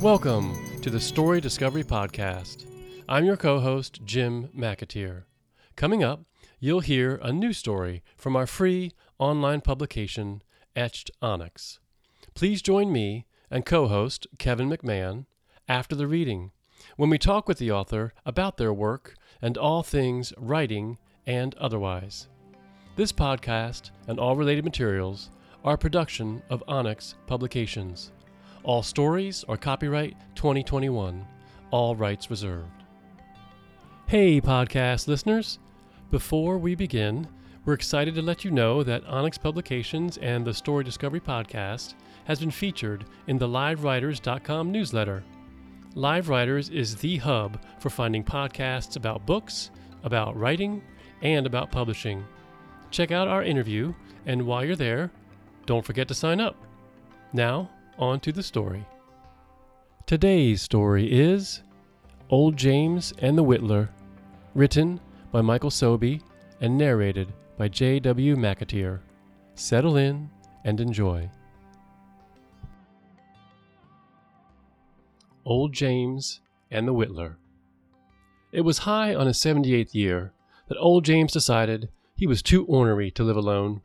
Welcome to the Story Discovery Podcast. I'm your co-host, Jim McAteer. Coming up, you'll hear a new story from our free online publication, Etched Onyx. Please join me and co-host Kevin McMahon after the reading, when we talk with the author about their work and all things writing and otherwise. This podcast and all related materials are a production of Onyx Publications. All stories are copyright 2021. All rights reserved. Hey, podcast listeners. Before we begin, we're excited to let you know that Onyx Publications and the Story Discovery Podcast has been featured in the livewriters.com newsletter. LiveWriters is the hub for finding podcasts about books, about writing, and about publishing. Check out our interview, and while you're there, don't forget to sign up. Now, on to the story. Today's story is Old James and the Whittler, written by Michael Sobey and narrated by J.W. McAteer. Settle in and enjoy. Old James and the Whittler. It was high on his 78th year that old James decided he was too ornery to live alone.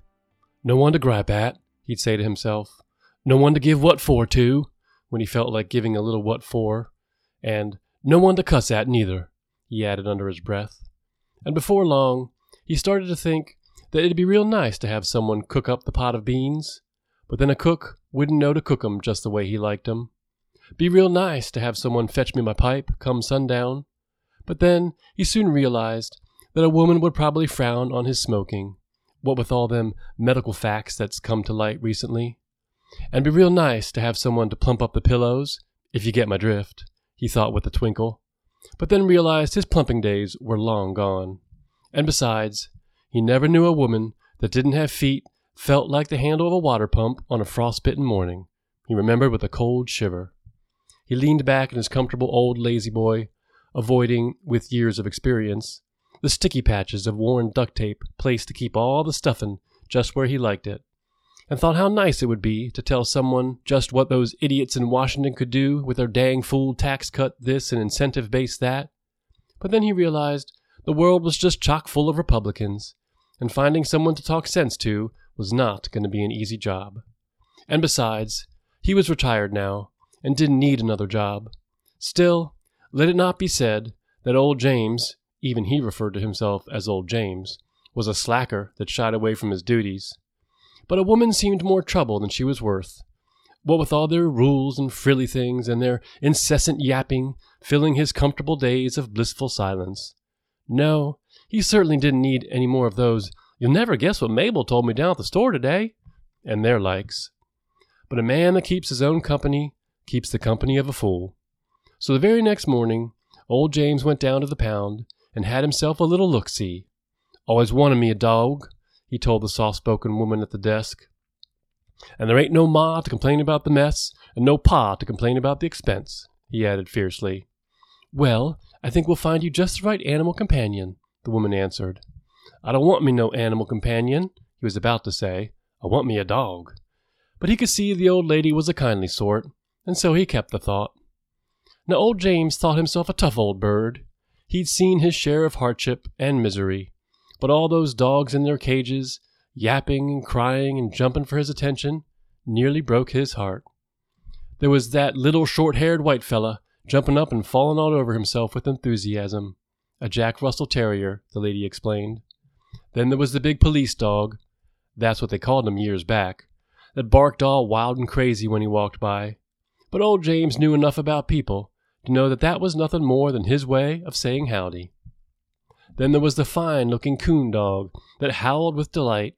No one to gripe at, he'd say to himself. No one to give what for to, when he felt like giving a little what for, and no one to cuss at neither, he added under his breath. And before long, he started to think that it'd be real nice to have someone cook up the pot of beans, but then a cook wouldn't know to cook 'em just the way he liked 'em. Be real nice to have someone fetch me my pipe come sundown. But then he soon realized that a woman would probably frown on his smoking, what with all them medical facts that's come to light recently. And be real nice to have someone to plump up the pillows, if you get my drift, he thought with a twinkle, but then realized his plumping days were long gone. And besides, he never knew a woman that didn't have feet felt like the handle of a water pump on a frostbitten morning, he remembered with a cold shiver. He leaned back in his comfortable old lazy boy, avoiding, with years of experience, the sticky patches of worn duct tape placed to keep all the stuffin' just where he liked it, and thought how nice it would be to tell someone just what those idiots in Washington could do with their dang fool tax cut this and incentive base that. But then he realized the world was just chock full of Republicans, and finding someone to talk sense to was not going to be an easy job. And besides, he was retired now and didn't need another job. Still, let it not be said that old James, even he referred to himself as old James, was a slacker that shied away from his duties. But a woman seemed more trouble than she was worth, what with all their rules and frilly things and their incessant yapping, filling his comfortable days of blissful silence. No, he certainly didn't need any more of those, you'll never guess what Mabel told me down at the store today, and their likes. But a man that keeps his own company keeps the company of a fool. So the very next morning, old James went down to the pound and had himself a little look-see. Always wanted me a dog, he told the soft-spoken woman at the desk. And there ain't no ma to complain about the mess, and no pa to complain about the expense, he added fiercely. Well, I think we'll find you just the right animal companion, the woman answered. I don't want me no animal companion, he was about to say. I want me a dog. But he could see the old lady was a kindly sort, and so he kept the thought. Now old James thought himself a tough old bird. He'd seen his share of hardship and misery. But all those dogs in their cages, yapping and crying and jumping for his attention, nearly broke his heart. There was that little short-haired white fella jumping up and falling all over himself with enthusiasm. A Jack Russell Terrier, the lady explained. Then there was the big police dog, that's what they called him years back, that barked all wild and crazy when he walked by. But old James knew enough about people to know that that was nothing more than his way of saying howdy. Then there was the fine-looking coon dog that howled with delight,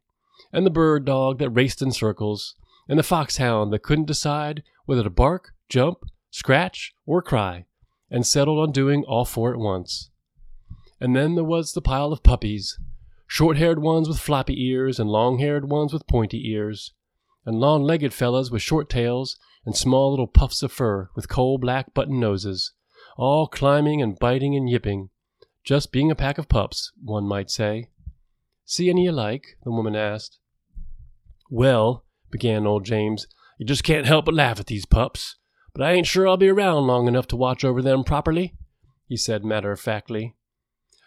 and the bird dog that raced in circles, and the foxhound that couldn't decide whether to bark, jump, scratch, or cry, and settled on doing all four at once. And then there was the pile of puppies, short-haired ones with floppy ears and long-haired ones with pointy ears, and long-legged fellas with short tails and small little puffs of fur with coal black button noses, all climbing and biting and yipping. Just being a pack of pups, one might say. See any you like? The woman asked. Well, began old James, you just can't help but laugh at these pups. but I ain't sure I'll be around long enough to watch over them properly," he said matter-of-factly.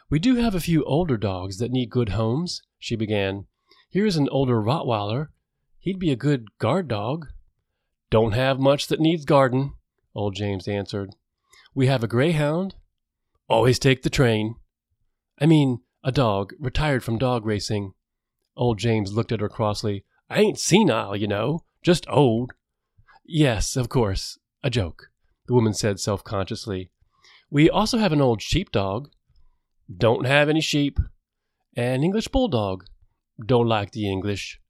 "We do have a few older dogs that need good homes," she began. "Here's an older Rottweiler. He'd be a good guard dog." "Don't have much that needs guarding," old James answered. "We have a greyhound." "Always take the train." "I mean, a dog, retired from dog racing." Old James looked at her crossly. "I ain't senile, you know, just old." "Yes, of course, a joke," the woman said self-consciously. "We also have an old sheepdog." "Don't have any sheep." "An English bulldog." "Don't like the English."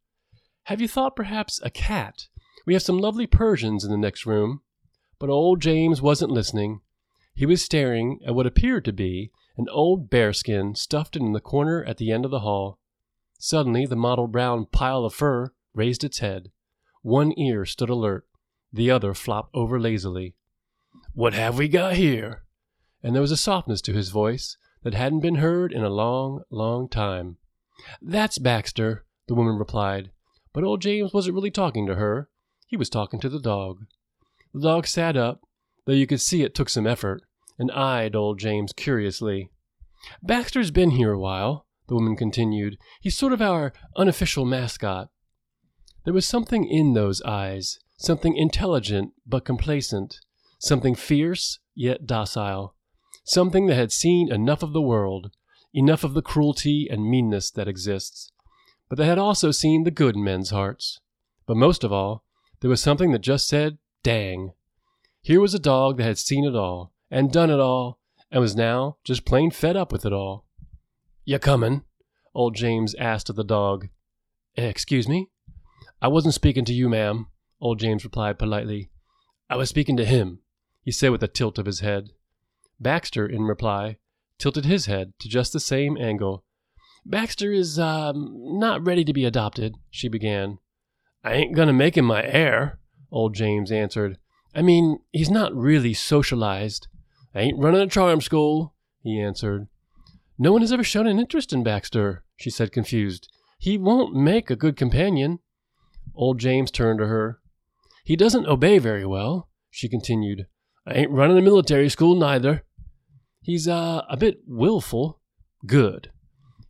"Have you thought perhaps a cat? We have some lovely Persians in the next room." But old James wasn't listening. He was staring at what appeared to be an old bearskin stuffed in the corner at the end of the hall. Suddenly, the mottle brown pile of fur raised its head. One ear stood alert. The other flopped over lazily. "What have we got here?" And there was a softness to his voice that hadn't been heard in a long, long time. "That's Baxter," the woman replied. But old James wasn't really talking to her. He was talking to the dog. The dog sat up, though you could see it took some effort, and eyed old James curiously. "Baxter's been here a while," the woman continued. "He's sort of our unofficial mascot." There was something in those eyes, something intelligent but complacent, something fierce yet docile, something that had seen enough of the world, enough of the cruelty and meanness that exists, but that had also seen the good in men's hearts. But most of all, there was something that just said, "Dang." Here was a dog that had seen it all, and done it all, and was now just plain fed up with it all. "You comin'?" old James asked of the dog. "Excuse me?" "I wasn't speaking to you, ma'am," old James replied politely. "I was speaking to him," he said with a tilt of his head. Baxter, in reply, tilted his head to just the same angle. "Baxter is, not ready to be adopted," she began. "I ain't gonna make him my heir," old James answered. "I mean, he's not really socialized." "I ain't running a charm school," he answered. "No one has ever shown an interest in Baxter," she said, confused. "He won't make a good companion." Old James turned to her. "He doesn't obey very well," she continued. "I ain't running a military school neither." "He's, a bit willful." "Good.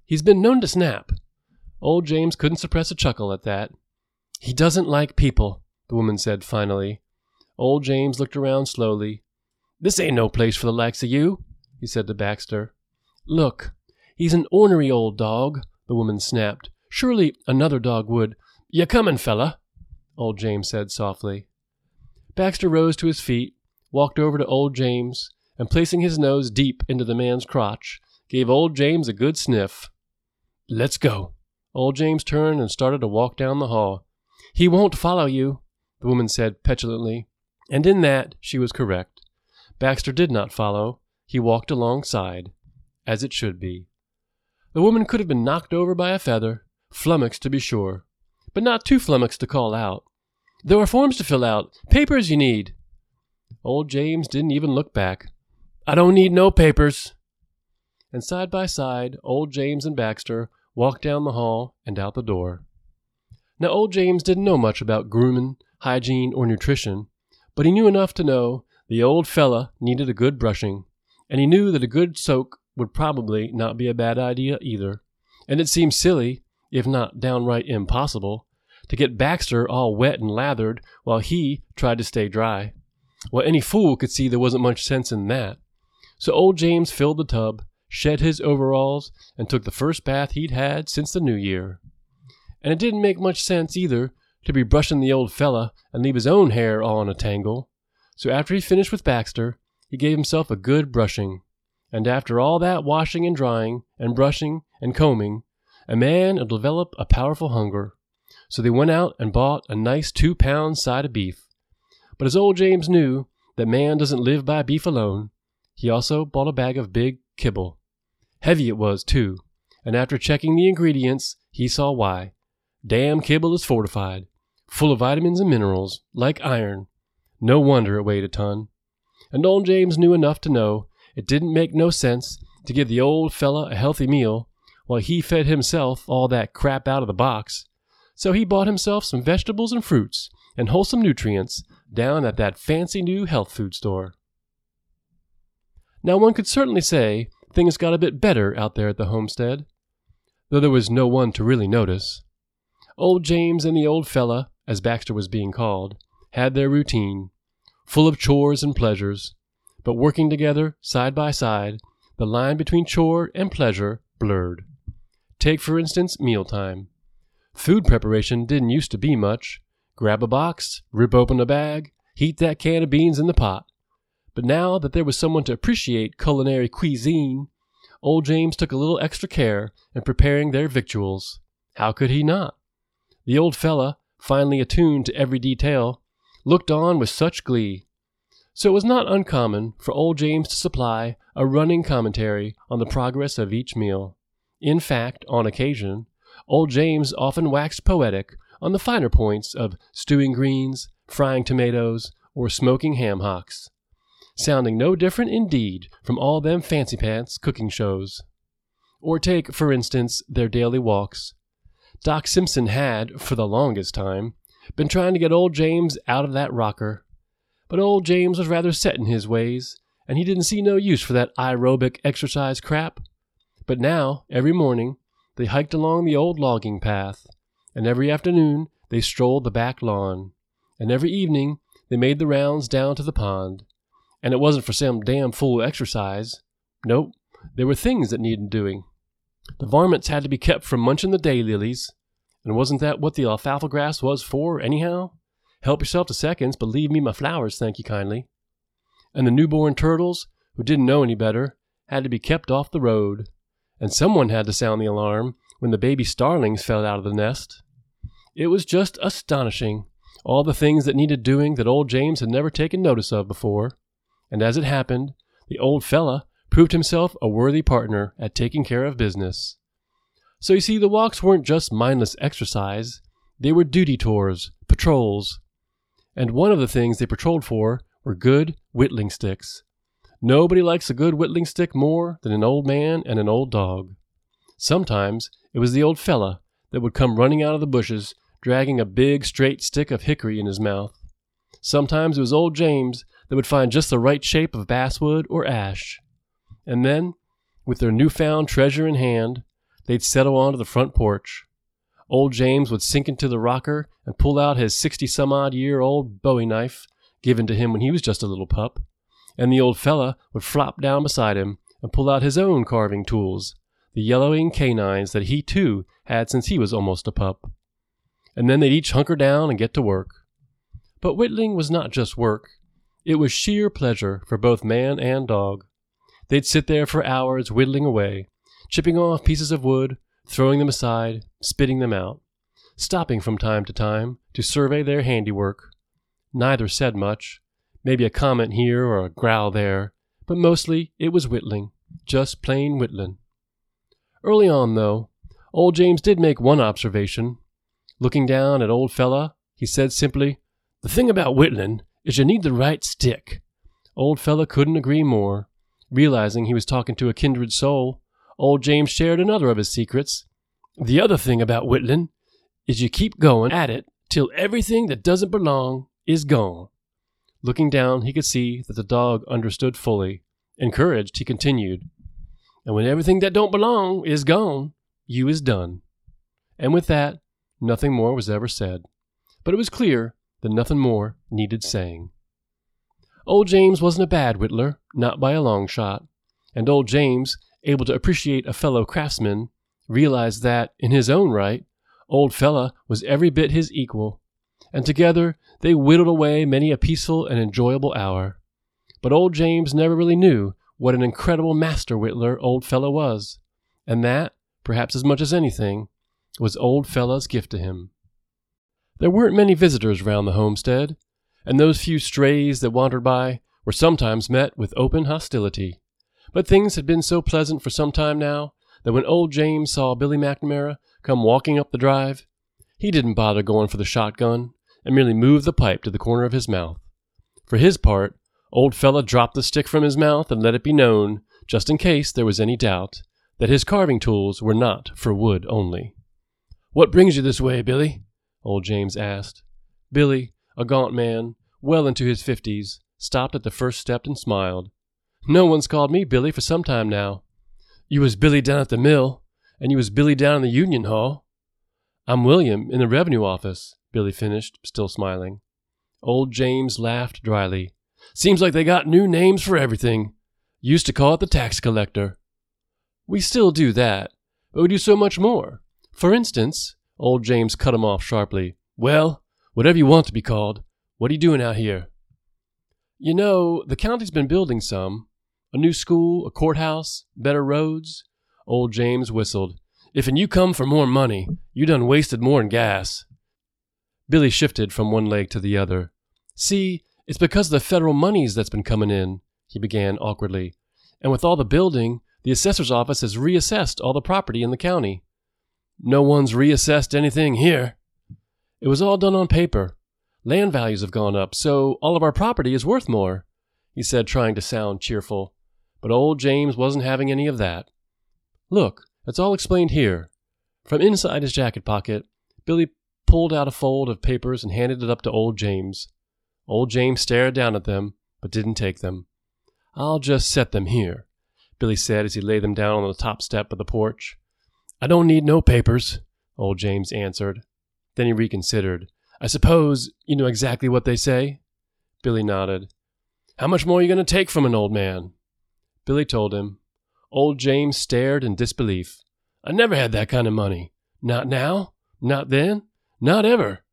He's been known to snap." Old James couldn't suppress a chuckle at that. "He doesn't like people," the woman said finally. Old James looked around slowly. "This ain't no place for the likes of you," he said to Baxter. "Look, he's an ornery old dog," the woman snapped. "Surely another dog would—" "You comin', fella," old James said softly. Baxter rose to his feet, walked over to old James, and placing his nose deep into the man's crotch, gave old James a good sniff. "Let's go." Old James turned and started to walk down the hall. "He won't follow you," the woman said petulantly. And in that, she was correct. Baxter did not follow. He walked alongside, as it should be. The woman could have been knocked over by a feather, flummoxed to be sure, but not too flummoxed to call out. "There are forms to fill out, papers you need." Old James didn't even look back. "I don't need no papers." And side by side, old James and Baxter walked down the hall and out the door. Now, old James didn't know much about grooming, hygiene, or nutrition, but he knew enough to know the old fella needed a good brushing, and he knew that a good soak would probably not be a bad idea either, and it seemed silly, if not downright impossible, to get Baxter all wet and lathered while he tried to stay dry. Well, any fool could see there wasn't much sense in that. So old James filled the tub, shed his overalls, and took the first bath he'd had since the new year. And it didn't make much sense either to be brushing the old fella and leave his own hair all in a tangle. So after he finished with Baxter, he gave himself a good brushing. And after all that washing and drying and brushing and combing, a man will develop a powerful hunger. So they went out and bought a nice 2-pound side of beef. But as old James knew that man doesn't live by beef alone, he also bought a bag of big kibble. Heavy it was, too. And after checking the ingredients, he saw why. Damn kibble is fortified, full of vitamins and minerals, like iron. No wonder it weighed a ton. And old James knew enough to know it didn't make no sense to give the old fella a healthy meal while he fed himself all that crap out of the box. So he bought himself some vegetables and fruits and wholesome nutrients down at that fancy new health food store. Now one could certainly say things got a bit better out there at the homestead, though there was no one to really notice. Old James and the old fella, as Baxter was being called, had their routine, full of chores and pleasures, but working together, side by side, the line between chore and pleasure blurred. Take, for instance, mealtime. Food preparation didn't used to be much. Grab a box, rip open a bag, heat that can of beans in the pot. But now that there was someone to appreciate culinary cuisine, old James took a little extra care in preparing their victuals. How could he not? The old fella, finally attuned to every detail, looked on with such glee. So it was not uncommon for old James to supply a running commentary on the progress of each meal. In fact, on occasion, old James often waxed poetic on the finer points of stewing greens, frying tomatoes, or smoking ham hocks, sounding no different indeed from all them fancy pants cooking shows. Or take, for instance, their daily walks. Doc Simpson had, for the longest time, been trying to get old James out of that rocker. But old James was rather set in his ways, and he didn't see no use for that aerobic exercise crap. But now, every morning, they hiked along the old logging path, and every afternoon they strolled the back lawn, and every evening they made the rounds down to the pond. And it wasn't for some damn fool exercise. Nope, there were things that needed doing. The varmints had to be kept from munching the daylilies, and wasn't that what the alfalfa grass was for, anyhow? Help yourself to seconds, but leave me my flowers, thank you kindly. And the newborn turtles, who didn't know any better, had to be kept off the road. And someone had to sound the alarm when the baby starlings fell out of the nest. It was just astonishing, all the things that needed doing that old James had never taken notice of before. And as it happened, the old fella proved himself a worthy partner at taking care of business. So you see, the walks weren't just mindless exercise. They were duty tours, patrols. And one of the things they patrolled for were good whittling sticks. Nobody likes a good whittling stick more than an old man and an old dog. Sometimes it was the old fella that would come running out of the bushes, dragging a big straight stick of hickory in his mouth. Sometimes it was old James that would find just the right shape of basswood or ash. And then, with their newfound treasure in hand, they'd settle onto the front porch. Old James would sink into the rocker and pull out his 60-some-odd-year-old bowie knife, given to him when he was just a little pup. And the old fella would flop down beside him and pull out his own carving tools, the yellowing canines that he, too, had since he was almost a pup. And then they'd each hunker down and get to work. But whittling was not just work. It was sheer pleasure for both man and dog. They'd sit there for hours whittling away, chipping off pieces of wood, throwing them aside, spitting them out, stopping from time to time to survey their handiwork. Neither said much. Maybe a comment here or a growl there, but mostly it was whittling, just plain whittling. Early on, though, old James did make one observation. Looking down at old fella, he said simply, "The thing about whittling is you need the right stick." Old fella couldn't agree more. Realizing he was talking to a kindred soul, old James shared another of his secrets. "The other thing about whittling is you keep going at it till everything that doesn't belong is gone." Looking down, he could see that the dog understood fully. Encouraged, he continued, "And when everything that don't belong is gone, you is done." And with that, nothing more was ever said. But it was clear that nothing more needed saying. Old James wasn't a bad whittler, not by a long shot. And old James, able to appreciate a fellow craftsman, realized that, in his own right, old fella was every bit his equal. And together they whittled away many a peaceful and enjoyable hour. But old James never really knew what an incredible master whittler old fellow was, and that, perhaps as much as anything, was old fellow's gift to him. There weren't many visitors round the homestead, and those few strays that wandered by were sometimes met with open hostility. But things had been so pleasant for some time now that when old James saw Billy McNamara come walking up the drive, he didn't bother going for the shotgun, and merely moved the pipe to the corner of his mouth. For his part, old fella dropped the stick from his mouth and let it be known, just in case there was any doubt, that his carving tools were not for wood only. "What brings you this way, Billy?" old James asked. Billy, a gaunt man, well into his 50s, stopped at the first step and smiled. "No one's called me Billy for some time now. You was Billy down at the mill, and you was Billy down in the union hall." "I'm William, in the revenue office," Billy finished, still smiling. Old James laughed dryly. "Seems like they got new names for everything. Used to call it the tax collector." "We still do that, but we do so much more. For instance," old James cut him off sharply. "Well, whatever you want to be called, what are you doing out here?" "You know, the county's been building some. A new school, a courthouse, better roads." Old James whistled. "If'n you come for more money, you done wasted more'n gas." Billy shifted from one leg to the other. "See, it's because of the federal monies that's been coming in," he began awkwardly. "And with all the building, the assessor's office has reassessed all the property in the county." "No one's reassessed anything here." "It was all done on paper. Land values have gone up, so all of our property is worth more," he said, trying to sound cheerful. But old James wasn't having any of that. "Look, it's all explained here." From inside his jacket pocket, Billy pulled out a fold of papers and handed it up to old James. Old James stared down at them, but didn't take them. "I'll just set them here," Billy said as he laid them down on the top step of the porch. "I don't need no papers," old James answered. Then he reconsidered. "I suppose you know exactly what they say?" Billy nodded. "How much more are you going to take from an old man?" Billy told him. Old James stared in disbelief. "I never had that kind of money. Not now, not then, not ever."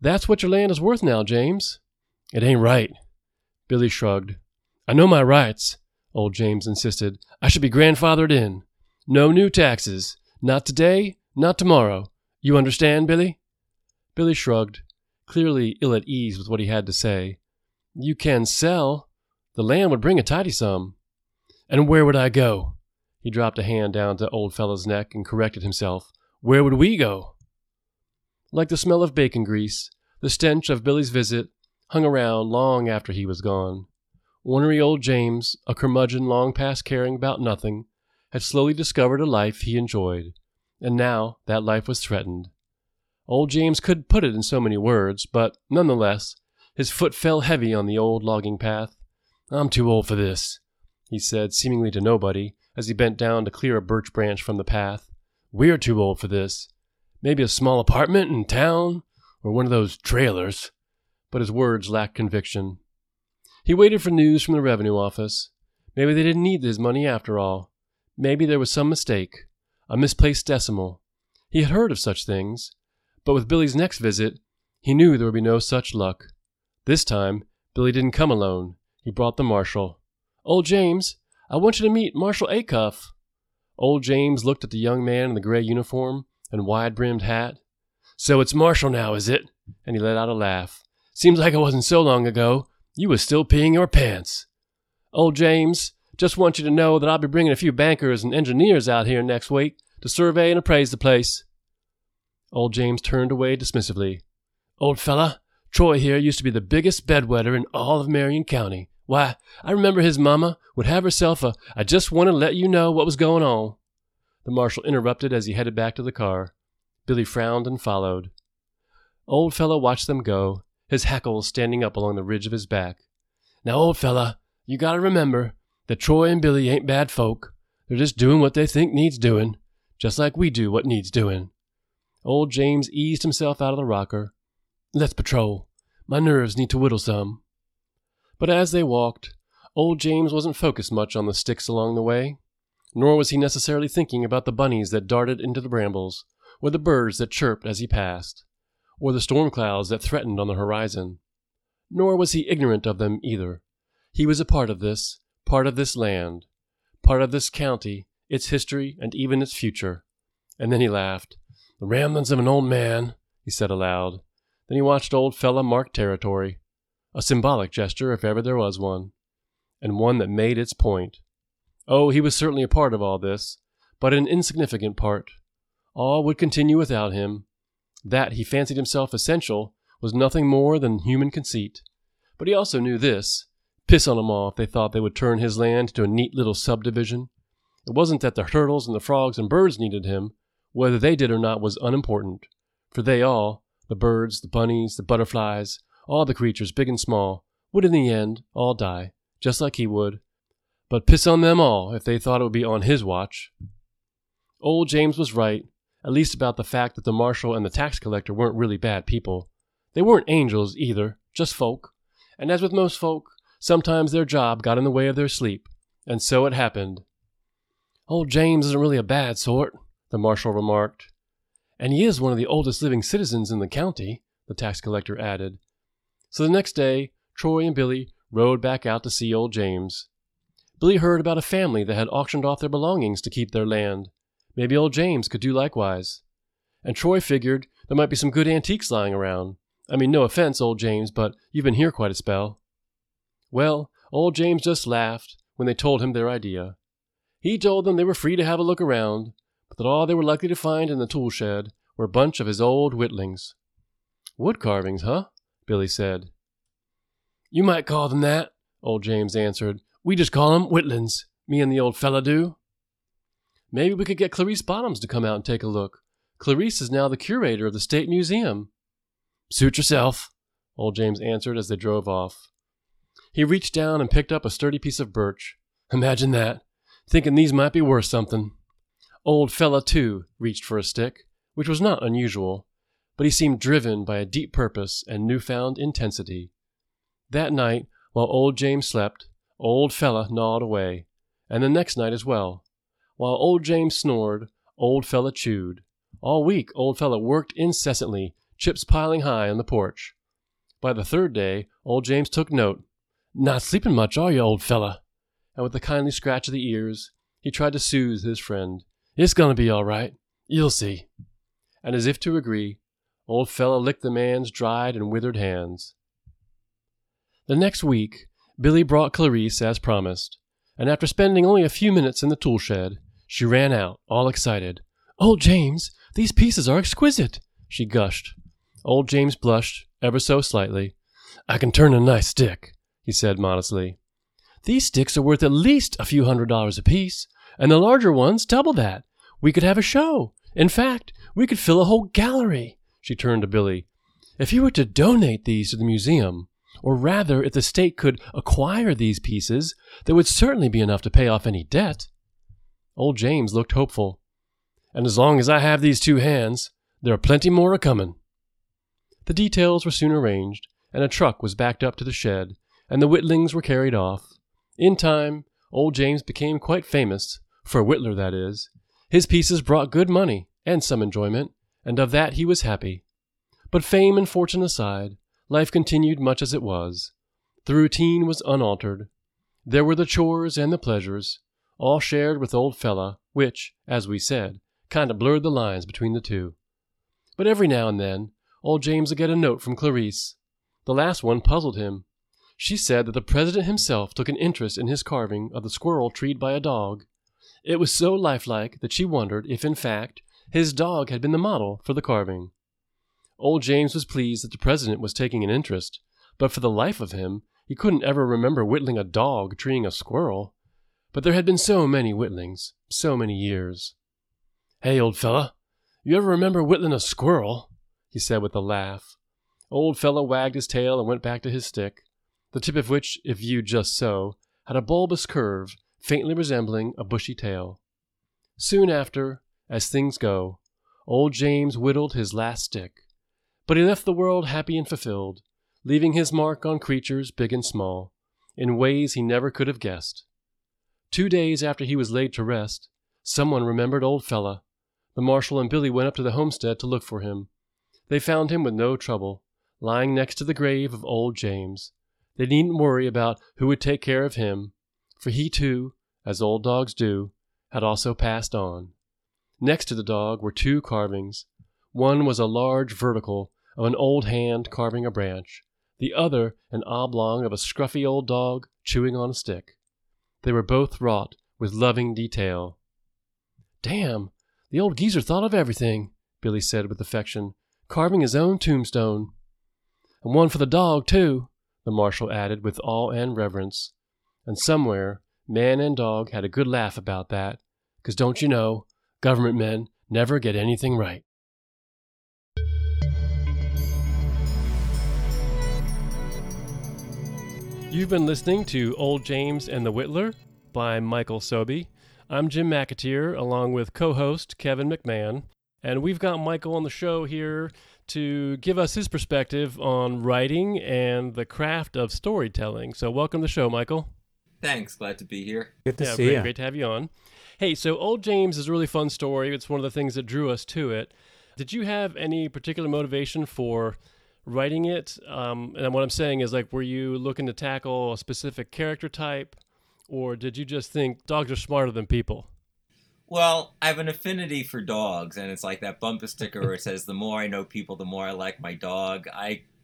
"That's what your land is worth now, James." "It ain't right." Billy shrugged. "I know my rights," old James insisted. "I should be grandfathered in. No new taxes. Not today, not tomorrow. You understand, Billy?" Billy shrugged, clearly ill at ease with what he had to say. "You can sell. The land would bring a tidy sum." "And where would I go?" He dropped a hand down to old fellow's neck and corrected himself. "Where would we go?" Like the smell of bacon grease, the stench of Billy's visit hung around long after he was gone. Ornery old James, a curmudgeon long past caring about nothing, had slowly discovered a life he enjoyed, and now that life was threatened. Old James couldn't put it in so many words, but nonetheless, his foot fell heavy on the old logging path. "I'm too old for this," he said, seemingly to nobody, as he bent down to clear a birch branch from the path. "We're too old for this. Maybe a small apartment in town, or one of those trailers." But his words lacked conviction. He waited for news from the revenue office. Maybe they didn't need his money after all. Maybe there was some mistake, a misplaced decimal. He had heard of such things, but with Billy's next visit, he knew there would be no such luck. This time, Billy didn't come alone. He brought the marshal. "Old James, I want you to meet Marshal Acuff." Old James looked at the young man in the gray uniform and wide-brimmed hat. "So it's Marshal now, is it?" And he let out a laugh. "Seems like it wasn't so long ago. You was still peeing your pants." "Old James, just want you to know that I'll be bringing a few bankers and engineers out here next week to survey and appraise the place." Old James turned away dismissively. "Old fella, Troy here used to be the biggest bedwetter in all of Marion County. Why, I remember his mama would have herself a 'I just want to let you know what was going on.'" The marshal interrupted as he headed back to the car. Billy frowned and followed. Old fella watched them go, his hackles standing up along the ridge of his back. "Now, old fella, you gotta remember that Troy and Billy ain't bad folk. They're just doing what they think needs doing, just like we do what needs doing." Old James eased himself out of the rocker. "Let's patrol. My nerves need to whittle some." But as they walked, old James wasn't focused much on the sticks along the way, nor was he necessarily thinking about the bunnies that darted into the brambles, or the birds that chirped as he passed, or the storm clouds that threatened on the horizon. Nor was he ignorant of them either. He was a part of this land, part of this county, its history, and even its future. And then he laughed. "The ramblings of an old man," he said aloud. Then he watched old fella mark territory, a symbolic gesture if ever there was one, and one that made its point. Oh, he was certainly a part of all this, but an insignificant part. All would continue without him. That he fancied himself essential was nothing more than human conceit. But he also knew this. Piss on them all if they thought they would turn his land to a neat little subdivision. It wasn't that the turtles and the frogs and birds needed him. Whether they did or not was unimportant, for they all, the birds, the bunnies, the butterflies, all the creatures, big and small, would in the end all die, just like he would. But piss on them all if they thought it would be on his watch. Old James was right, at least about the fact that the marshal and the tax collector weren't really bad people. They weren't angels either, just folk. And as with most folk, sometimes their job got in the way of their sleep, and so it happened. Old James isn't really a bad sort, the marshal remarked. And he is one of the oldest living citizens in the county, the tax collector added. So the next day, Troy and Billy rode back out to see old James. Billy heard about a family that had auctioned off their belongings to keep their land. Maybe old James could do likewise. And Troy figured there might be some good antiques lying around. I mean, no offense, old James, but you've been here quite a spell. Well, old James just laughed when they told him their idea. He told them they were free to have a look around, but that all they were likely to find in the tool shed were a bunch of his old whittlings. Wood carvings, huh? Billy said. You might call them that, old James answered. We just call them whittlings, me and the old fella do. Maybe we could get Clarice Bottoms to come out and take a look. Clarice is now the curator of the State Museum. Suit yourself, old James answered as they drove off. He reached down and picked up a sturdy piece of birch. Imagine that, thinking these might be worth something. Old fella, too, reached for a stick, which was not unusual, but he seemed driven by a deep purpose and newfound intensity. That night, while old James slept, old fella gnawed away, and the next night as well. While old James snored, old fella chewed. All week, old fella worked incessantly, chips piling high on the porch. By the third day, old James took note. Not sleeping much, are you, old fella? And with a kindly scratch of the ears, he tried to soothe his friend. It's gonna be all right. You'll see. And as if to agree, old fella licked the man's dried and withered hands. The next week, Billy brought Clarice as promised, and after spending only a few minutes in the tool shed, she ran out, all excited. Old James, these pieces are exquisite, she gushed. Old James blushed, ever so slightly. I can turn a nice stick, he said modestly. These sticks are worth at least a few $100 apiece, and the larger ones double that. We could have a show. In fact, we could fill a whole gallery, she turned to Billy. If you were to donate these to the museum, or rather, if the state could acquire these pieces, there would certainly be enough to pay off any debt. Old James looked hopeful. And as long as I have these two hands, there are plenty more a-coming. The details were soon arranged, and a truck was backed up to the shed, and the whittlings were carried off. In time, old James became quite famous, for a whittler, that is. His pieces brought good money, and some enjoyment, and of that he was happy. But fame and fortune aside, life continued much as it was. The routine was unaltered. There were the chores and the pleasures, all shared with old fella, which, as we said, kind of blurred the lines between the two. But every now and then, old James would get a note from Clarice. The last one puzzled him. She said that the president himself took an interest in his carving of the squirrel treed by a dog. It was so lifelike that she wondered if, in fact, his dog had been the model for the carving. Old James was pleased that the president was taking an interest, but for the life of him, he couldn't ever remember whittling a dog treating a squirrel. But there had been so many whittlings, so many years. Hey, old fella, you ever remember whittling a squirrel? He said with a laugh. Old fella wagged his tail and went back to his stick, the tip of which, if viewed just so, had a bulbous curve, faintly resembling a bushy tail. Soon after, as things go, old James whittled his last stick. But he left the world happy and fulfilled, leaving his mark on creatures big and small, in ways he never could have guessed. 2 days after he was laid to rest, someone remembered old fella. The marshal and Billy went up to the homestead to look for him. They found him with no trouble, lying next to the grave of old James. They needn't worry about who would take care of him, for he too, as old dogs do, had also passed on. Next to the dog were two carvings. One was a large vertical of an old hand carving a branch, the other an oblong of a scruffy old dog chewing on a stick. They were both wrought with loving detail. Damn, the old geezer thought of everything, Billy said with affection, carving his own tombstone. And one for the dog, too, the marshal added with awe and reverence. And somewhere, man and dog had a good laugh about that, 'cause don't you know, government men never get anything right. You've been listening to Old James and the Whittler by Michael Sobey. I'm Jim McAteer, along with co-host Kevin McMahon, and we've got Michael on the show here to give us his perspective on writing and the craft of storytelling. So welcome to the show, Michael. Thanks. Glad to be here. Good to see you. Great to have you on. Hey, so Old James is a really fun story. It's one of the things that drew us to it. Did you have any particular motivation for writing it? And what I'm saying is, like, were you looking to tackle a specific character type, or did you just think dogs are smarter than people? Well, I have an affinity for dogs, and it's like that bumper sticker where it says, the more I know people, the more I like my dog.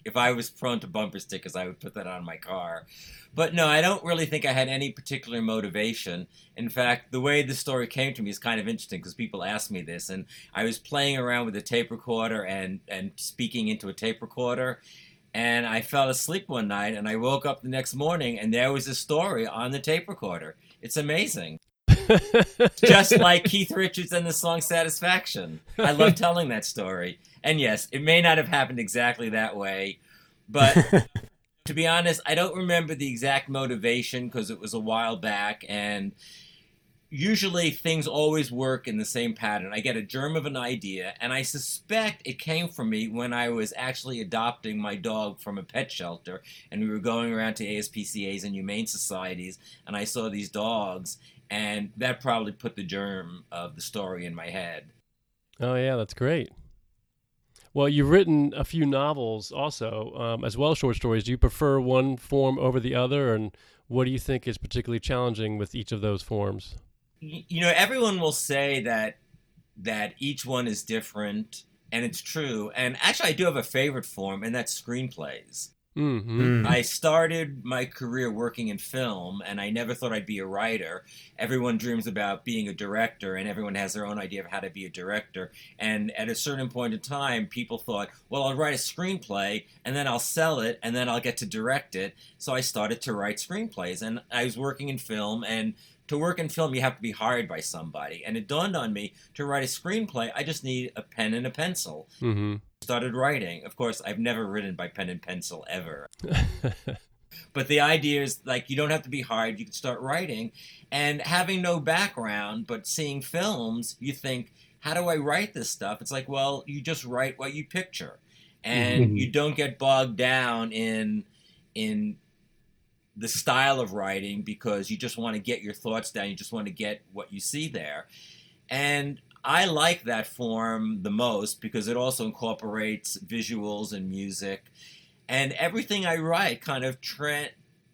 If I was prone to bumper stickers, I would put that on my car. But no, I don't really think I had any particular motivation. In fact, the way the story came to me is kind of interesting because people ask me this. And I was playing around with a tape recorder and speaking into a tape recorder. And I fell asleep one night, and I woke up the next morning, and there was a story on the tape recorder. It's amazing. Just like Keith Richards and the song Satisfaction. I love telling that story. And yes, it may not have happened exactly that way, but to be honest, I don't remember the exact motivation because it was a while back, and usually things always work in the same pattern. I get a germ of an idea, and I suspect it came from me when I was actually adopting my dog from a pet shelter, and we were going around to ASPCAs and humane societies, and I saw these dogs, and that probably put the germ of the story in my head. Oh, yeah, that's great. Well, you've written a few novels also, as well as short stories. Do you prefer one form over the other? And what do you think is particularly challenging with each of those forms? You know, everyone will say that each one is different, and it's true. And actually, I do have a favorite form, and that's screenplays. Mm-hmm. I started my career working in film, and I never thought I'd be a writer. Everyone dreams about being a director, and everyone has their own idea of how to be a director. And at a certain point in time, people thought, well, I'll write a screenplay, and then I'll sell it, and then I'll get to direct it. So I started to write screenplays, and I was working in film, and to work in film, you have to be hired by somebody. And it dawned on me, to write a screenplay, I just need a pen and a pencil. Mm-hmm. Started writing. Of course, I've never written by pen and pencil ever. But the idea is, like, you don't have to be hired. You can start writing. And having no background, but seeing films, you think, how do I write this stuff? It's like, well, you just write what you picture. And mm-hmm. you don't get bogged down in the style of writing because you just want to get your thoughts down. You just want to get what you see there. And I like that form the most because it also incorporates visuals and music. And everything I write kind of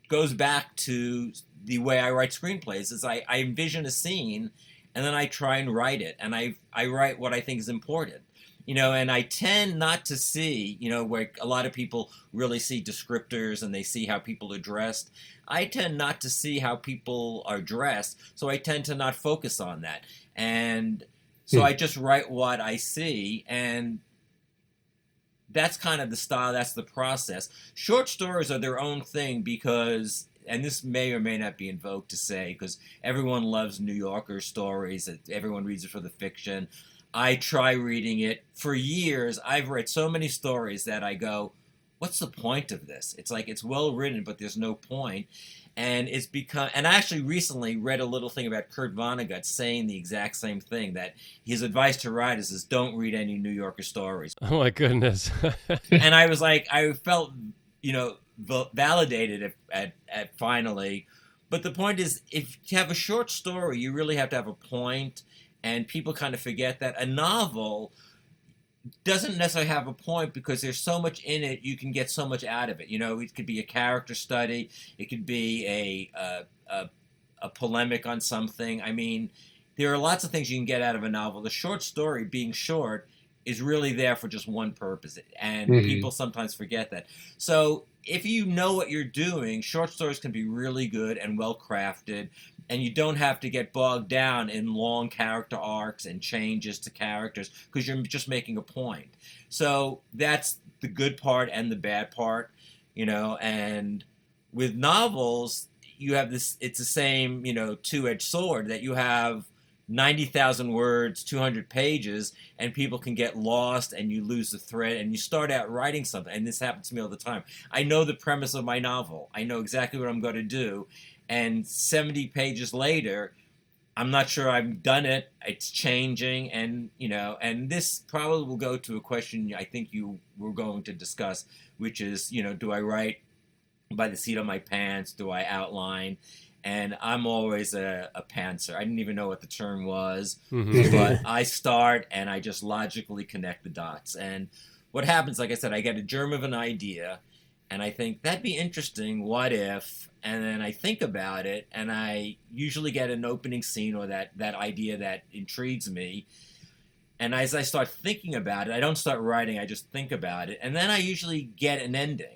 goes back to the way I write screenplays. Is I envision a scene, and then I try and write it. And I write what I think is important. You know, and I tend not to see, you know, where a lot of people really see descriptors and they see how people are dressed. I tend not to see how people are dressed, so I tend to not focus on that. And so I just write what I see, and that's kind of the style, that's the process. Short stories are their own thing because, and this may or may not be in vogue to say, because everyone loves New Yorker stories, everyone reads it for the fiction. I try reading it. For years, I've read so many stories that I go, what's the point of this? It's like, it's well written, but there's no point. And it's become, and I actually recently read a little thing about Kurt Vonnegut saying the exact same thing, that his advice to writers is don't read any New Yorker stories. Oh my goodness. And I was like, I felt, you know, validated at finally. But the point is, if you have a short story, you really have to have a point. And people kind of forget that a novel doesn't necessarily have a point because there's so much in it, you can get so much out of it. You know, it could be a character study, it could be a polemic on something. I mean, there are lots of things you can get out of a novel. The short story, being short, is really there for just one purpose, and mm-hmm. people sometimes forget that. So if you know what you're doing, short stories can be really good and well-crafted, and you don't have to get bogged down in long character arcs and changes to characters because you're just making a point. So that's the good part and the bad part, you know. And with novels, you have this, it's the same, you know, two-edged sword that you have 90,000 words, 200 pages, and people can get lost and you lose the thread and you start out writing something. And this happens to me all the time. I know the premise of my novel. I know exactly what I'm going to do. And 70 pages later, I'm not sure I've done it. It's changing. And, you know, and this probably will go to a question I think you were going to discuss, which is, you know, do I write by the seat of my pants? Do I outline? And I'm always a pantser. I didn't even know what the term was, but I start and I just logically connect the dots. And what happens, like I said, I get a germ of an idea, and I think, that'd be interesting, what if? And then I think about it, and I usually get an opening scene or that idea that intrigues me. And as I start thinking about it, I don't start writing, I just think about it. And then I usually get an ending.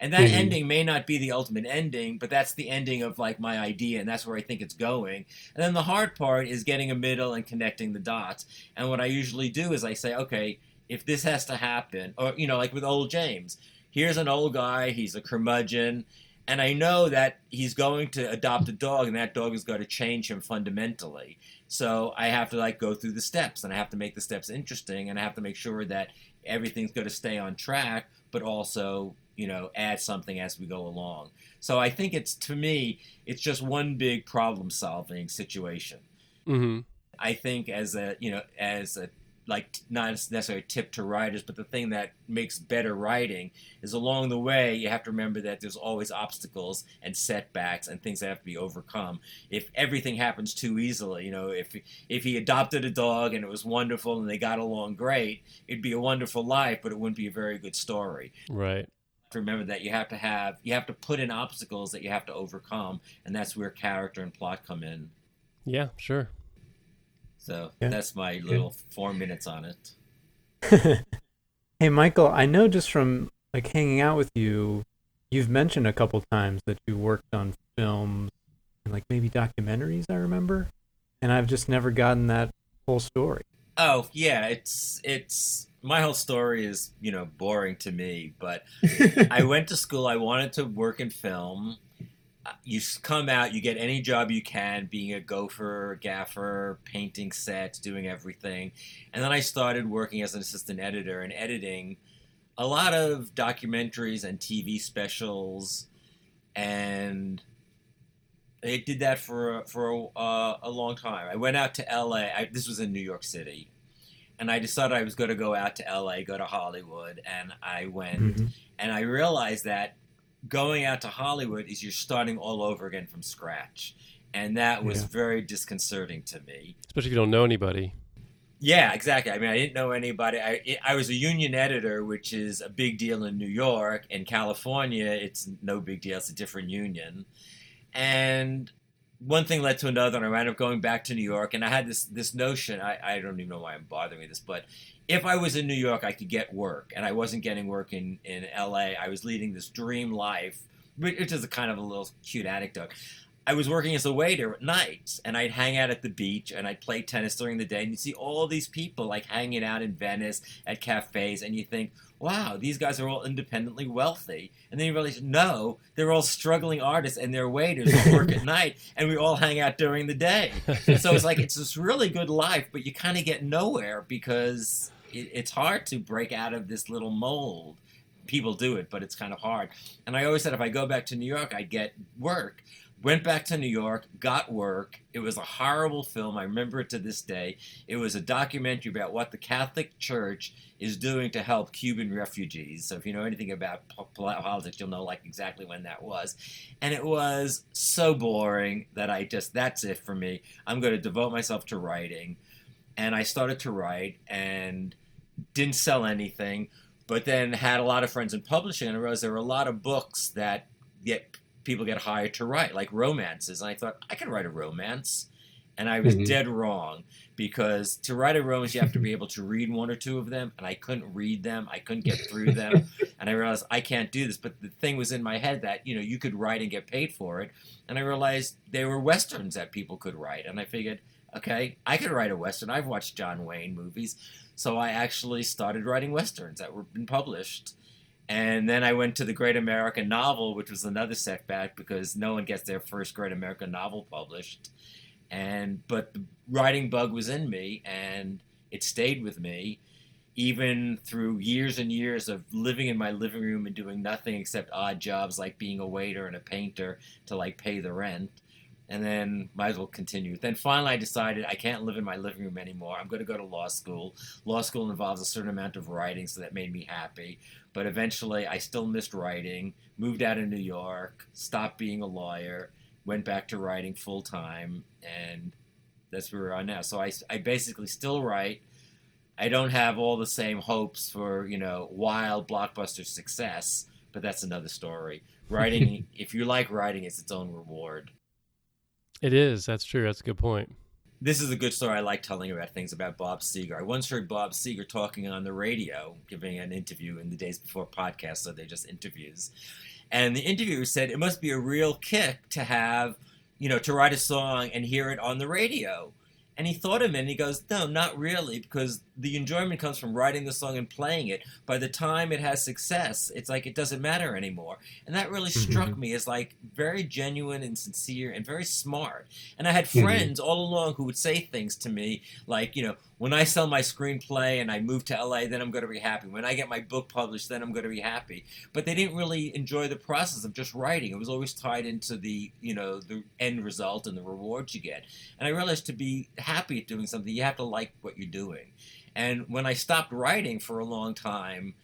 And that ending may not be the ultimate ending, but that's the ending of like my idea, and that's where I think it's going. And then the hard part is getting a middle and connecting the dots. And what I usually do is I say, okay, if this has to happen, or, you know, like with old James, here's an old guy, he's a curmudgeon, and I know that he's going to adopt a dog, and that dog is going to change him fundamentally. So I have to like go through the steps, and I have to make the steps interesting, and I have to make sure that everything's going to stay on track, but also, you know, add something as we go along. So I think it's, to me, it's just one big problem-solving situation. Mm-hmm. I think as a, you know, as a, like, not necessarily a tip to writers, but the thing that makes better writing is along the way, you have to remember that there's always obstacles and setbacks and things that have to be overcome. If everything happens too easily, you know, if he adopted a dog and it was wonderful and they got along great, it'd be a wonderful life, but it wouldn't be a very good story. Right. Remember that you have to put in obstacles that you have to overcome, and that's where character and plot come in. Yeah, sure. So yeah, that's my little 4 minutes on it. Hey, Michael, I know just from like hanging out with you, you've mentioned a couple times that you worked on films and like maybe documentaries, I remember, and I've just never gotten that whole story. Oh yeah, it's my whole story is, you know, boring to me, but I went to school. I wanted to work in film. You come out, you get any job you can, being a gopher, gaffer, painting sets, doing everything. And then I started working as an assistant editor and editing a lot of documentaries and TV specials. And I did that for a long time. I went out to L.A. This was in New York City. And I decided I was going to go out to LA, go to Hollywood, and I went. Mm-hmm. And I realized that going out to Hollywood is you're starting all over again from scratch. And that was very disconcerting to me. Especially if you don't know anybody. Yeah, exactly. I mean, I didn't know anybody. I was a union editor, which is a big deal in New York. In California, it's no big deal. It's a different union. And one thing led to another, and I wound up going back to New York, and I had this notion, I don't even know why I'm bothering with this, but if I was in New York, I could get work, and I wasn't getting work in L.A. I was leading this dream life, which is a kind of a little cute anecdote. I was working as a waiter at night, and I'd hang out at the beach, and I'd play tennis during the day, and you'd see all these people like hanging out in Venice at cafes, and you think, wow, these guys are all independently wealthy. And then you realize, no, they're all struggling artists and they're waiters who work at night, and we all hang out during the day. And so it's like, it's this really good life, but you kind of get nowhere because it's hard to break out of this little mold. People do it, but it's kind of hard. And I always said if I go back to New York, I'd get work. Went back to New York, got work. It was a horrible film. I remember it to this day. It was a documentary about what the Catholic Church is doing to help Cuban refugees. So if you know anything about politics, you'll know like exactly when that was. And it was so boring that that's it for me. I'm going to devote myself to writing. And I started to write and didn't sell anything, but then had a lot of friends in publishing, and I realized there were a lot of books that people get hired to write, like romances. And I thought, I could write a romance. And I was dead wrong, because to write a romance, you have to be able to read one or two of them. And I couldn't read them. I couldn't get through them. And I realized I can't do this. But the thing was in my head that, you know, you could write and get paid for it. And I realized there were Westerns that people could write. And I figured, okay, I could write a Western. I've watched John Wayne movies. So I actually started writing Westerns that were been published. And then I went to the Great American Novel, which was another setback because no one gets their first Great American Novel published. But the writing bug was in me, and it stayed with me, even through years and years of living in my living room and doing nothing except odd jobs like being a waiter and a painter to like pay the rent. And then might as well continue. Then finally I decided I can't live in my living room anymore. I'm going to go to law school. Law school involves a certain amount of writing, so that made me happy. But eventually I still missed writing, moved out of New York, stopped being a lawyer, went back to writing full time, and that's where we are now. So I basically still write. I don't have all the same hopes for, you know, wild blockbuster success, but that's another story. Writing, if you like writing, it's its own reward. It is. That's true. That's a good point. This is a good story I like telling about things about Bob Seger. I once heard Bob Seger talking on the radio, giving an interview in the days before podcasts, so they're just interviews. And the interviewer said, it must be a real kick to have, you know, to write a song and hear it on the radio. And he thought a minute and he goes, no, not really, because the enjoyment comes from writing the song and playing it. By the time it has success, it's like it doesn't matter anymore. And that really struck me as like very genuine and sincere and very smart. And I had friends all along who would say things to me like, you know, when I sell my screenplay and I move to LA, then I'm going to be happy. When I get my book published, then I'm going to be happy. But they didn't really enjoy the process of just writing. It was always tied into the, you know, the end result and the rewards you get. And I realized to be happy at doing something, you have to like what you're doing. And when I stopped writing for a long time,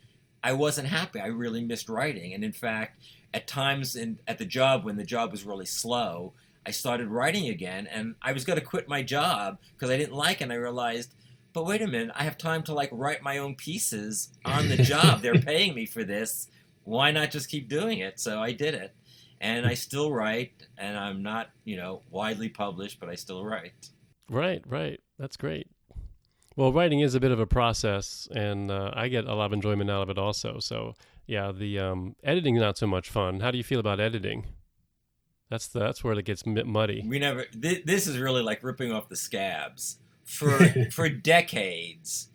I wasn't happy. I really missed writing. And in fact, at times at the job, when the job was really slow, I started writing again. And I was going to quit my job because I didn't like it. And I realized, but wait a minute, I have time to like write my own pieces on the job. They're paying me for this. Why not just keep doing it? So I did it. And I still write. And I'm not, you know, widely published, but I still write. Right, right. That's great. Well, writing is a bit of a process, and I get a lot of enjoyment out of it also. So, yeah, the editing is not so much fun. How do you feel about editing? That's where it gets muddy. This is really like ripping off the scabs. For decades,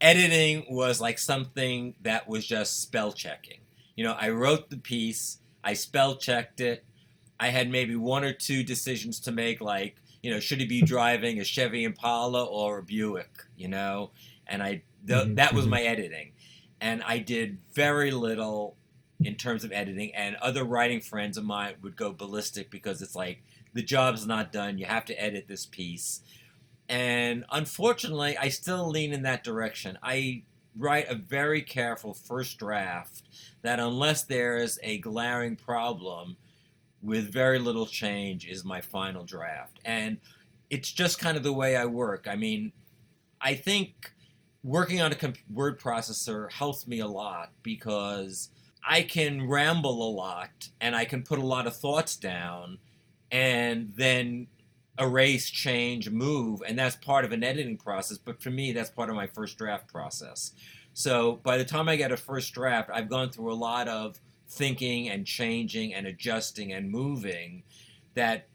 editing was like something that was just spell checking. You know, I wrote the piece, I spell checked it, I had maybe one or two decisions to make, like, you know, should he be driving a Chevy Impala or a Buick, you know? And that was my editing. And I did very little in terms of editing. And other writing friends of mine would go ballistic because it's like, the job's not done. You have to edit this piece. And unfortunately, I still lean in that direction. I write a very careful first draft that unless there is a glaring problem, with very little change is my final draft. And it's just kind of the way I work. I mean, I think working on a word processor helps me a lot because I can ramble a lot and I can put a lot of thoughts down and then erase, change, move. And that's part of an editing process. But for me, that's part of my first draft process. So by the time I get a first draft, I've gone through a lot of thinking and changing and adjusting and moving that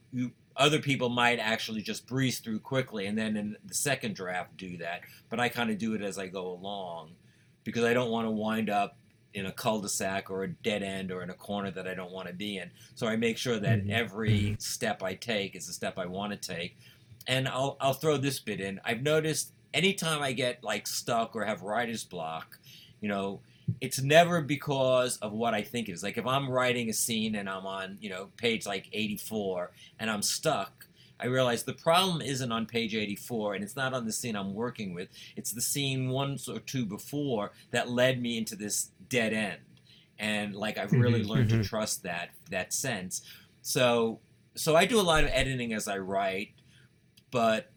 other people might actually just breeze through quickly and then in the second draft do that. But I kind of do it as I go along because I don't want to wind up in a cul-de-sac or a dead end or in a corner that I don't want to be in. So I make sure that every step I take is a step I want to take. And I'll throw this bit in. I've noticed anytime I get like stuck or have writer's block, you know, it's never because of what I think it is. Like if I'm writing a scene and I'm on, you know, page like 84 and I'm stuck, I realize the problem isn't on page 84 and it's not on the scene I'm working with. It's the scene once or two before that led me into this dead end. And like I've really learned to trust that sense. So I do a lot of editing as I write, but,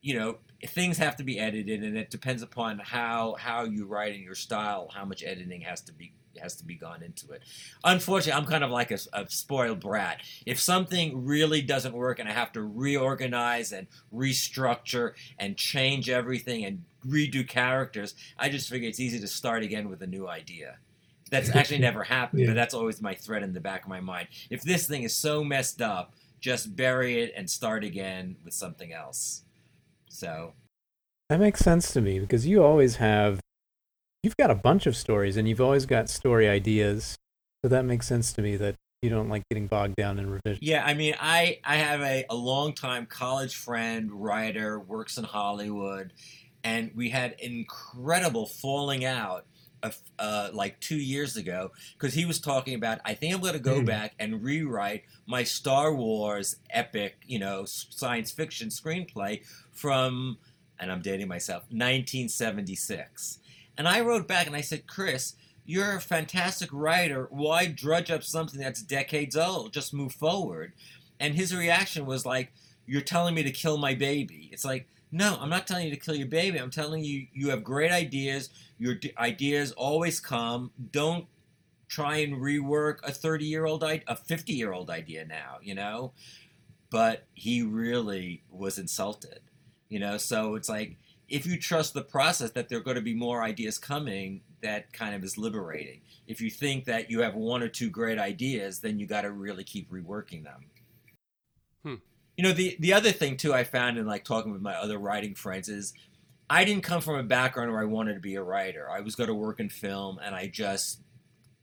you know, things have to be edited, and it depends upon how you write and your style, how much editing has to be gone into it. Unfortunately, I'm kind of like a spoiled brat. If something really doesn't work and I have to reorganize and restructure and change everything and redo characters, I just figure it's easy to start again with a new idea. That's actually never happened, but that's always my thread in the back of my mind. If this thing is so messed up, just bury it and start again with something else. So that makes sense to me because you've got a bunch of stories and you've always got story ideas. So that makes sense to me that you don't like getting bogged down in revision. Yeah, I mean, I have a longtime college friend, writer, works in Hollywood, and we had an incredible falling out like 2 years ago because he was talking about, I think I'm going to go back and rewrite my Star Wars epic, you know, science fiction screenplay from, and I'm dating myself, 1976. And I wrote back and I said, Chris, you're a fantastic writer. Why drudge up something that's decades old? Just move forward. And his reaction was like, you're telling me to kill my baby. It's like, no, I'm not telling you to kill your baby. I'm telling you, you have great ideas. Your ideas always come. Don't try and rework a 30-year-old, a 50-year-old idea now, you know? But he really was insulted, you know? So it's like, if you trust the process that there are going to be more ideas coming, that kind of is liberating. If you think that you have one or two great ideas, then you got to really keep reworking them. You know, the other thing, too, I found in, like, talking with my other writing friends is I didn't come from a background where I wanted to be a writer. I was going to work in film, and I just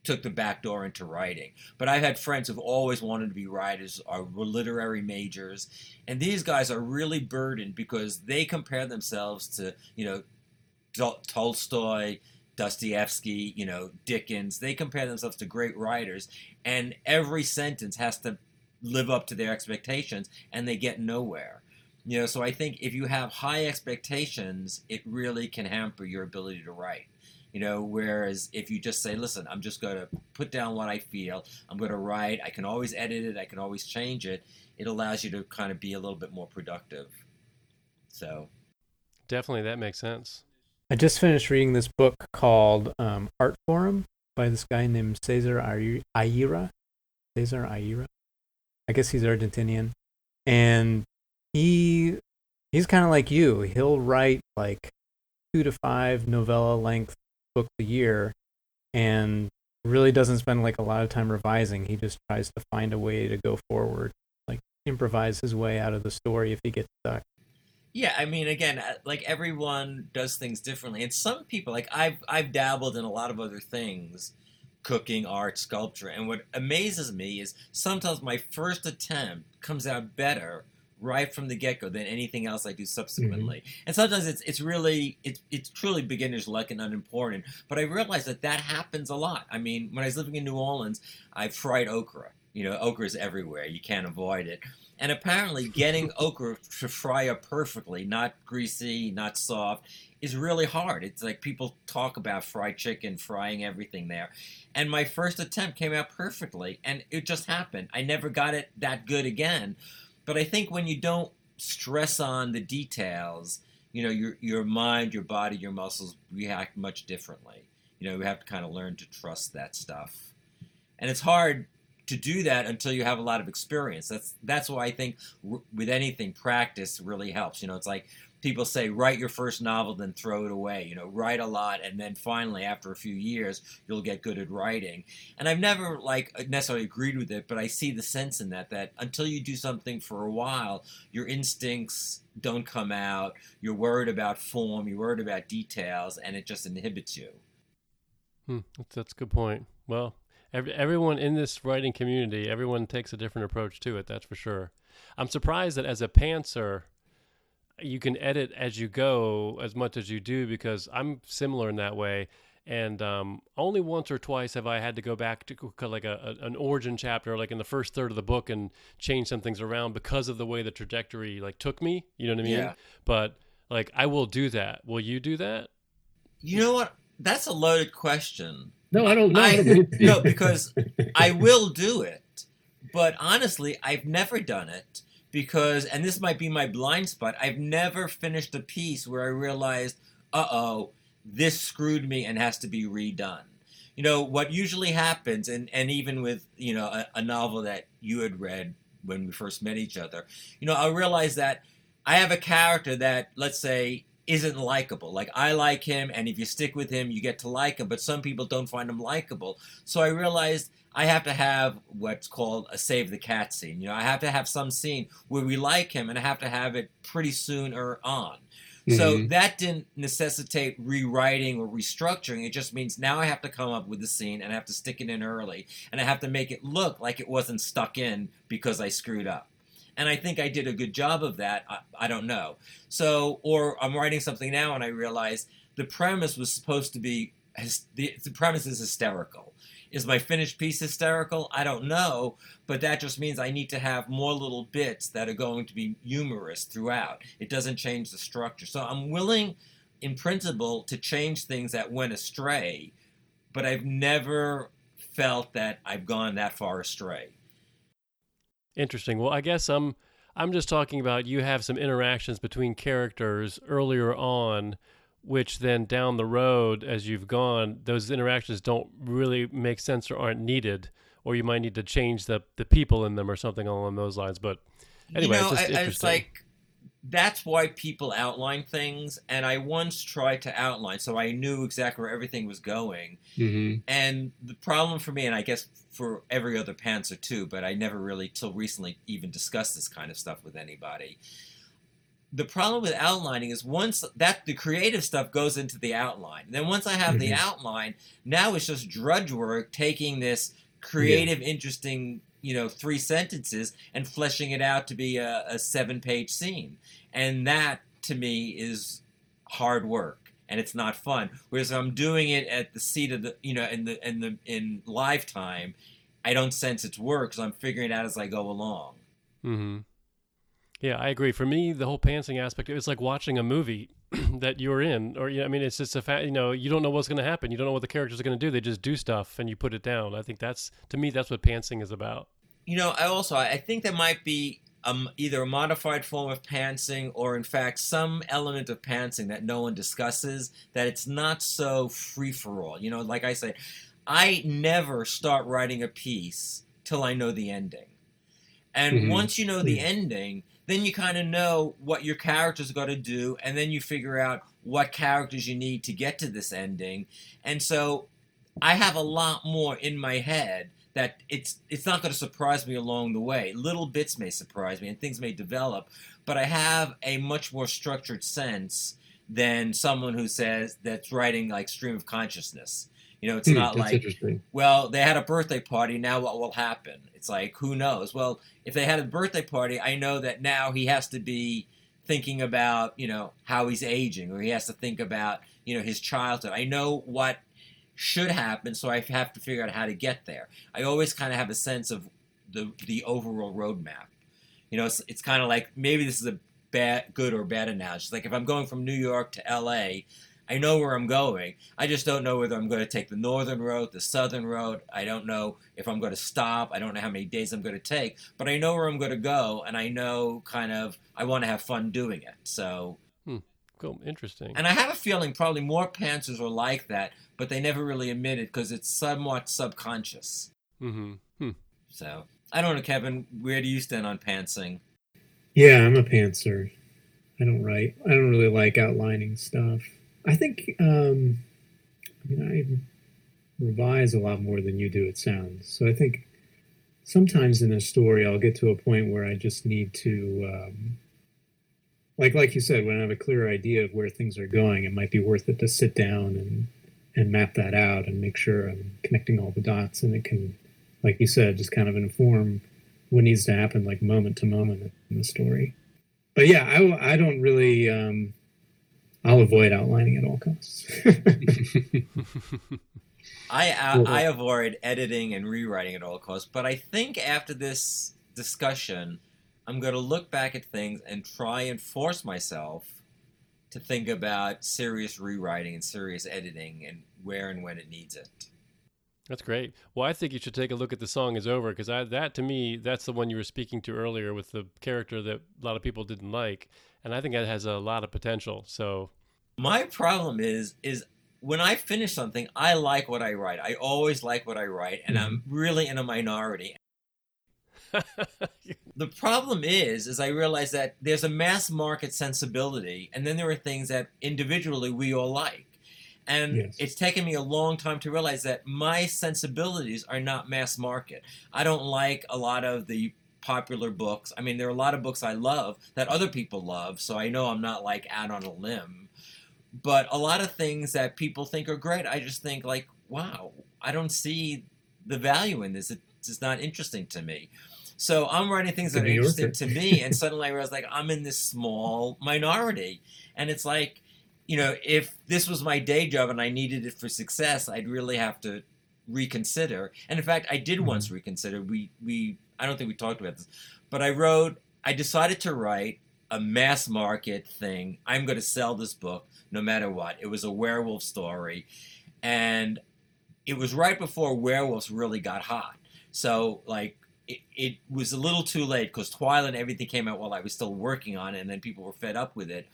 took the back door into writing. But I've had friends who've always wanted to be writers or literary majors. And these guys are really burdened because they compare themselves to, you know, Tolstoy, Dostoevsky, you know, Dickens. They compare themselves to great writers. And every sentence has to live up to their expectations, and they get nowhere. You know, so I think if you have high expectations, it really can hamper your ability to write. You know, whereas if you just say, listen, I'm just going to put down what I feel, I'm going to write, I can always edit it, I can always change it, it allows you to kind of be a little bit more productive. So. Definitely, that makes sense. I just finished reading this book called Art Forum by this guy named Cesar Aira. Cesar Aira? I guess he's Argentinian. And he's kind of like you. He'll write like 2 to 5 novella length books a year and really doesn't spend like a lot of time revising. He just tries to find a way to go forward, like improvise his way out of the story if he gets stuck. Yeah, I mean, again, like everyone does things differently. And some people, like I've dabbled in a lot of other things, cooking, art, sculpture. And what amazes me is sometimes my first attempt comes out better right from the get-go than anything else I do subsequently. And sometimes it's truly beginner's luck and unimportant. But I realize that happens a lot. I mean, when I was living in New Orleans, I fried okra. You know, okra is everywhere. You can't avoid it. And apparently getting okra to fry up perfectly, not greasy, not soft, is really hard. It's like people talk about fried chicken, frying everything there. And my first attempt came out perfectly, and it just happened. I never got it that good again. But I think when you don't stress on the details, you know, your mind, your body, your muscles react much differently. You know, we have to kind of learn to trust that stuff. And it's hard to do that until you have a lot of experience. That's why I think with anything, practice really helps. You know, it's like people say, write your first novel, then throw it away. You know, write a lot, and then finally, after a few years, you'll get good at writing. And I've never like necessarily agreed with it, but I see the sense in that until you do something for a while, your instincts don't come out. You're worried about form. You're worried about details, and it just inhibits you. That's a good point. Well, everyone in this writing community, everyone takes a different approach to it, that's for sure. I'm surprised that as a pantser, you can edit as you go as much as you do, because I'm similar in that way. And only once or twice have I had to go back to like an origin chapter, like in the first third of the book, and change some things around because of the way the trajectory like took me, you know what I mean? Yeah. But like, I will do that. Will you do that? You know what? That's a loaded question. No, I don't know. No, because I will do it, but honestly, I've never done it because, and this might be my blind spot, I've never finished a piece where I realized, this screwed me and has to be redone. You know, what usually happens, and even with, you know, a novel that you had read when we first met each other, you know, I realized that I have a character that, let's say, isn't likable. Like, I like him, and if you stick with him, you get to like him, but some people don't find him likable. So I realized I have to have what's called a save the cat scene. You know, I have to have some scene where we like him, and I have to have it pretty soon or on. Mm-hmm. So that didn't necessitate rewriting or restructuring. It just means now I have to come up with the scene and I have to stick it in early. And I have to make it look like it wasn't stuck in because I screwed up. And I think I did a good job of that. I don't know. So, or I'm writing something now and I realize the premise was supposed to be, the premise is hysterical. Is my finished piece hysterical? I don't know, but that just means I need to have more little bits that are going to be humorous throughout. It doesn't change the structure. So I'm willing, in principle, to change things that went astray, but I've never felt that I've gone that far astray. Interesting. Well, I guess I'm just talking about you have some interactions between characters earlier on, which then down the road as you've gone, those interactions don't really make sense or aren't needed, or you might need to change the people in them or something along those lines. But anyway, you know, it's just interesting. It's like, that's why people outline things. And I once tried to outline, so I knew exactly where everything was going. Mm-hmm. And the problem for me, and I guess for every other pantser too, but I never really till recently even discussed this kind of stuff with anybody. The problem with outlining is once that the creative stuff goes into the outline, and then once I have the outline, now it's just drudge work taking this creative, interesting, you know, 3 sentences and fleshing it out to be a 7-page scene. And that to me is hard work and it's not fun. Whereas if I'm doing it at the seat of the, you know, in live time, I don't sense it's work because I'm figuring it out as I go along. Mm-hmm. Yeah, I agree. For me, the whole pantsing aspect, it's like watching a movie that you're in, or, you know, I mean, it's just a fact, you know, you don't know what's going to happen. You don't know what the characters are going to do. They just do stuff and you put it down. I think that's, to me, that's what pantsing is about. You know, I think there might be either a modified form of pantsing or, in fact, some element of pantsing that no one discusses, that it's not so free for all. You know, like I say, I never start writing a piece till I know the ending. And once you know the ending, then you kind of know what your character's got to do, and then you figure out what characters you need to get to this ending. And so I have a lot more in my head that it's not going to surprise me along the way. Little bits may surprise me, and things may develop, but I have a much more structured sense than someone who says that's writing like stream of consciousness. You know, it's not like, well, they had a birthday party, now what will happen? It's like, who knows? Well, if they had a birthday party, I know that now he has to be thinking about, you know, how he's aging, or he has to think about, you know, his childhood. I know what should happen, so I have to figure out how to get there. I always kind of have a sense of the overall roadmap. You know, it's kind of like, maybe this is a good or bad analogy. It's like if I'm going from New York to L.A., I know where I'm going. I just don't know whether I'm going to take the northern road, the southern road. I don't know if I'm going to stop. I don't know how many days I'm going to take. But I know where I'm going to go, and I know kind of I want to have fun doing it. So, cool, interesting. And I have a feeling probably more pantsers are like that, but they never really admit it because it's somewhat subconscious. Mm-hmm. Hmm. So I don't know, Kevin. Where do you stand on pantsing? Yeah, I'm a pantser. I don't write. I don't really like outlining stuff. I think, I revise a lot more than you do, it sounds. So I think sometimes in a story, I'll get to a point where I just need to, like you said, when I have a clear idea of where things are going, it might be worth it to sit down and map that out and make sure I'm connecting all the dots. And it can, like you said, just kind of inform what needs to happen, like moment to moment in the story. But yeah, I don't really... I'll avoid outlining at all costs. I avoid editing and rewriting at all costs, but I think after this discussion, I'm going to look back at things and try and force myself to think about serious rewriting and serious editing and where and when it needs it. That's great. Well, I think you should take a look at The Song Is Over, because that to me, that's the one you were speaking to earlier with the character that a lot of people didn't like. And I think that has a lot of potential. So my problem is when I finish something, I like what I write. I always like what I write, and I'm really in a minority. The problem is I realize that there's a mass market sensibility, and then there are things that individually we all like. And It's taken me a long time to realize that my sensibilities are not mass market. I don't like a lot of the popular books. I mean, there are a lot of books I love that other people love, so I know I'm not, like, out on a limb. But a lot of things that people think are great, I just think, like, wow, I don't see the value in this. It's not interesting to me. So I'm writing things that are interesting to me, and suddenly I realize, like, I'm in this small minority. And it's like, you know, if this was my day job and I needed it for success, I'd really have to reconsider. And in fact, I did once reconsider. I don't think we talked about this, but I decided to write a mass market thing. I'm going to sell this book no matter what. It was a werewolf story, and it was right before werewolves really got hot. So, like, it was a little too late because Twilight and everything came out while I was still working on it, and then people were fed up with it.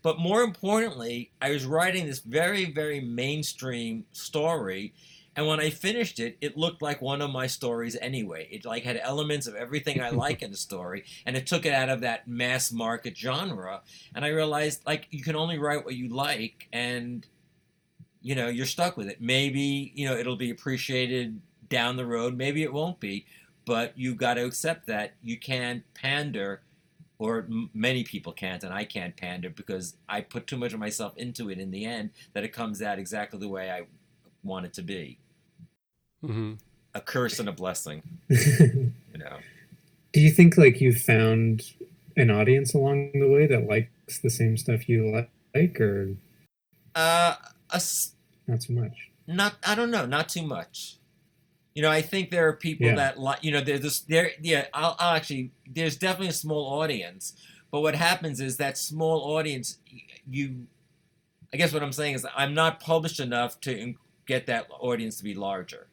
But more importantly, I was writing this very, very mainstream story, and when I finished it, it looked like one of my stories anyway. It, like, had elements of everything I like in the story, and it took it out of that mass market genre. And I realized, like, you can only write what you like, and, you know, you're stuck with it. Maybe, you know, it'll be appreciated down the road. Maybe it won't be. But you've got to accept that you can't pander, or many people can't, and I can't pander because I put too much of myself into it in the end that it comes out exactly the way I want it to be. Mm-hmm. A curse and a blessing. You know. Do you think, like, you found an audience along the way that likes the same stuff you like, or not so much? I don't know, not too much. You know, I think there are people that like. You know, I'll actually. There's definitely a small audience, but what happens is that small audience. I guess what I'm saying is I'm not published enough to get that audience to be larger.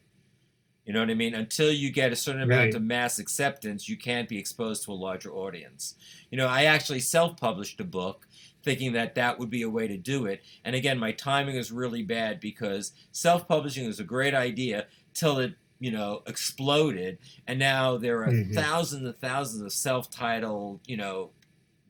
You know what I mean? Until you get a certain amount of mass acceptance, you can't be exposed to a larger audience. You know, I actually self-published a book thinking that would be a way to do it. And again, my timing is really bad because self-publishing was a great idea till it, you know, exploded. And now there are thousands and thousands of self-titled, you know,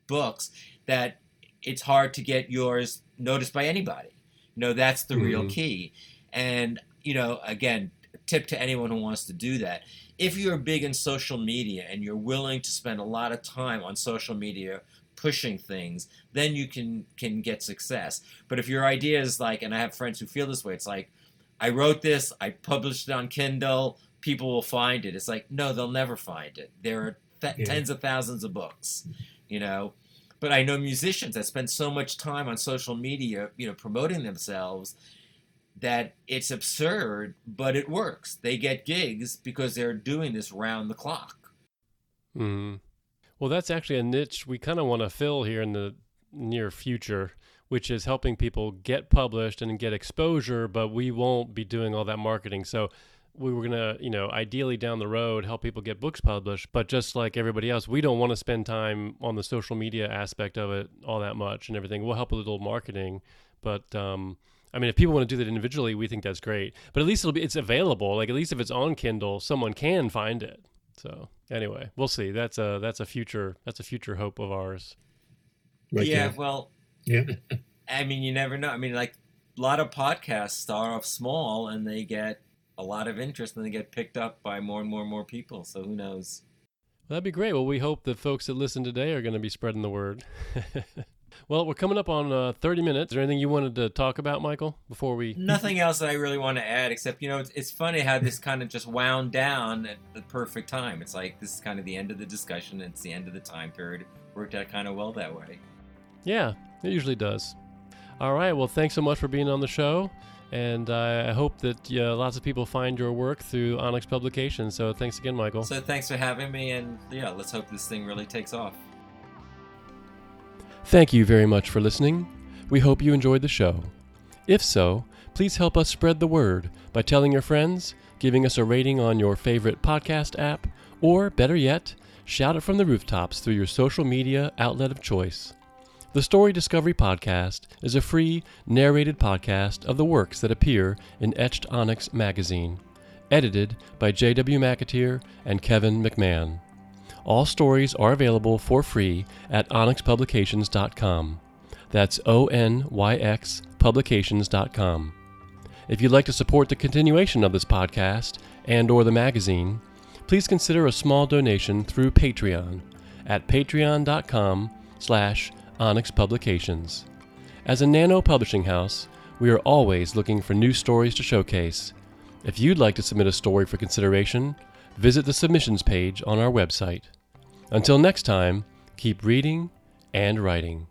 books that it's hard to get yours noticed by anybody. You know, that's the real key. And, you know, again, tip to anyone who wants to do that. If you're big in social media and you're willing to spend a lot of time on social media pushing things, then you can get success. But if your idea is like, and I have friends who feel this way, it's like, I wrote this, I published it on Kindle, people will find it. It's like, no, they'll never find it. There are tens of thousands of books, you know. But I know musicians that spend so much time on social media, you know, promoting themselves, that it's absurd, but it works. They get gigs because they're doing this round the clock. Mm. Well, that's actually a niche we kind of want to fill here in the near future, which is helping people get published and get exposure, but we won't be doing all that marketing. So we were going to, you know, ideally down the road, help people get books published. But just like everybody else, we don't want to spend time on the social media aspect of it all that much and everything. We'll help a little marketing, but I mean, if people want to do that individually, we think that's great. But at least it's available. Like, at least if it's on Kindle, someone can find it. So anyway, we'll see. That's a future hope of ours. Right. Yeah. There. Well. Yeah. I mean, you never know. I mean, like, a lot of podcasts start off small and they get a lot of interest and they get picked up by more and more and more people. So who knows? Well, that'd be great. Well, we hope the folks that listen today are going to be spreading the word. Well, we're coming up on 30 minutes. Is there anything you wanted to talk about, Michael, before we... Nothing else that I really want to add, except, you know, it's funny how this kind of just wound down at the perfect time. It's like, this is kind of the end of the discussion. It's the end of the time period. It worked out kind of well that way. Yeah, it usually does. All right. Well, thanks so much for being on the show. And I hope that lots of people find your work through Onyx Publications. So thanks again, Michael. So thanks for having me. And yeah, let's hope this thing really takes off. Thank you very much for listening. We hope you enjoyed the show. If so, please help us spread the word by telling your friends, giving us a rating on your favorite podcast app, or better yet, shout it from the rooftops through your social media outlet of choice. The Story Discovery Podcast is a free, narrated podcast of the works that appear in Etched Onyx magazine, edited by J.W. McAteer and Kevin McMahon. All stories are available for free at onyxpublications.com. That's ONYX publications.com. If you'd like to support the continuation of this podcast and or the magazine, please consider a small donation through Patreon at patreon.com/onyxpublications. As a nano publishing house, we are always looking for new stories to showcase. If you'd like to submit a story for consideration, visit the submissions page on our website. Until next time, keep reading and writing.